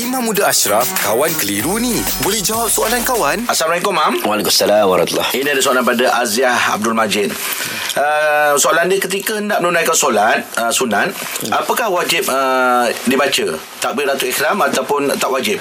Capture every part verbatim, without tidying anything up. Imam Muda Ashraf, kawan keliru ni. Boleh jawab soalan kawan? Assalamualaikum, Mam. Waalaikumsalam warahmatullahi. Ini ada soalan pada Aziah Abdul Majid. Uh, soalan dia, ketika hendak menunaikan solat uh, sunat, hmm. apakah wajib uh, dibaca? Takbiratul ihram ataupun tak wajib?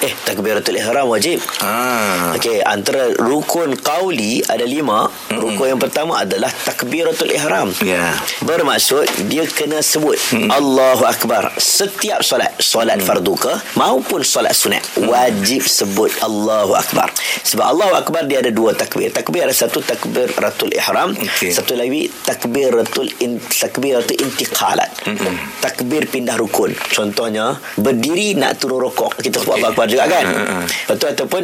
Eh, takbiratul ihram wajib. Ah. Okey, antara rukun qauli ada lima. Hmm. Rukun yang pertama adalah takbiratul ihram. Ya. Yeah. Bermaksud dia kena sebut hmm. Allahu Akbar setiap solat, solat hmm. fardu ke maupun solat sunat, wajib sebut Allahu Akbar. Sebab Allahu Akbar dia ada dua takbir. Takbir ada satu takbiratul ihram, okay. Satu lagi takbiratul in, takbiratul intiqalat. Mm-hmm. Takbir pindah rukun. Contohnya berdiri nak turun rokok, kita sebut okay. Allahu Akbar juga kan. Mm-hmm. Betul, ataupun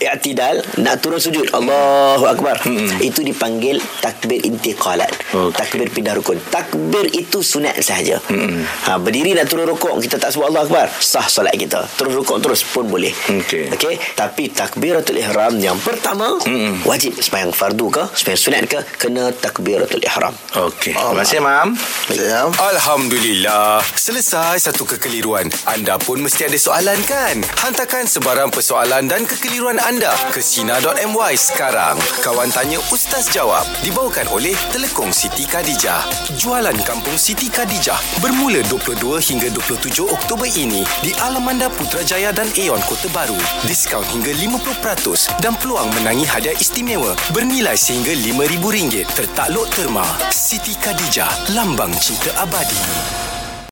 i'tidal nak turun sujud, Allahu Akbar. Mm-hmm. Itu dipanggil takbir intiqalat. Okay. Takbir pindah rukun. Takbir itu sunat sahaja. Mm-hmm. Ha, berdiri nak turun rokok kita tak sebut Allahu Akbar, sah solat kita. Terus rukuk terus pun boleh. Okey. Okey, tapi takbiratul ihram yang pertama Mm-mm. wajib sembahyang fardu ke, sembahyang sunat ke, kena takbiratul ihram. Okey. Oh, terima kasih, Mam. Ya. Alhamdulillah. Selesai satu kekeliruan. Anda pun mesti ada soalan kan? Hantarkan sebarang persoalan dan kekeliruan anda ke Cina.my sekarang. Kawan tanya, Ustaz jawab. Dibawakan oleh Telekung Siti Khadijah. Jualan Kampung Siti Khadijah bermula dua puluh dua hingga dua puluh tujuh Oktober ini di Alamanda Putrajaya dan Aeon Kota Baru. Diskaun hingga lima puluh peratus dan peluang menangi hadiah istimewa bernilai sehingga lima ribu ringgit tertakluk terma. Siti Khadijah, lambang cinta abadi.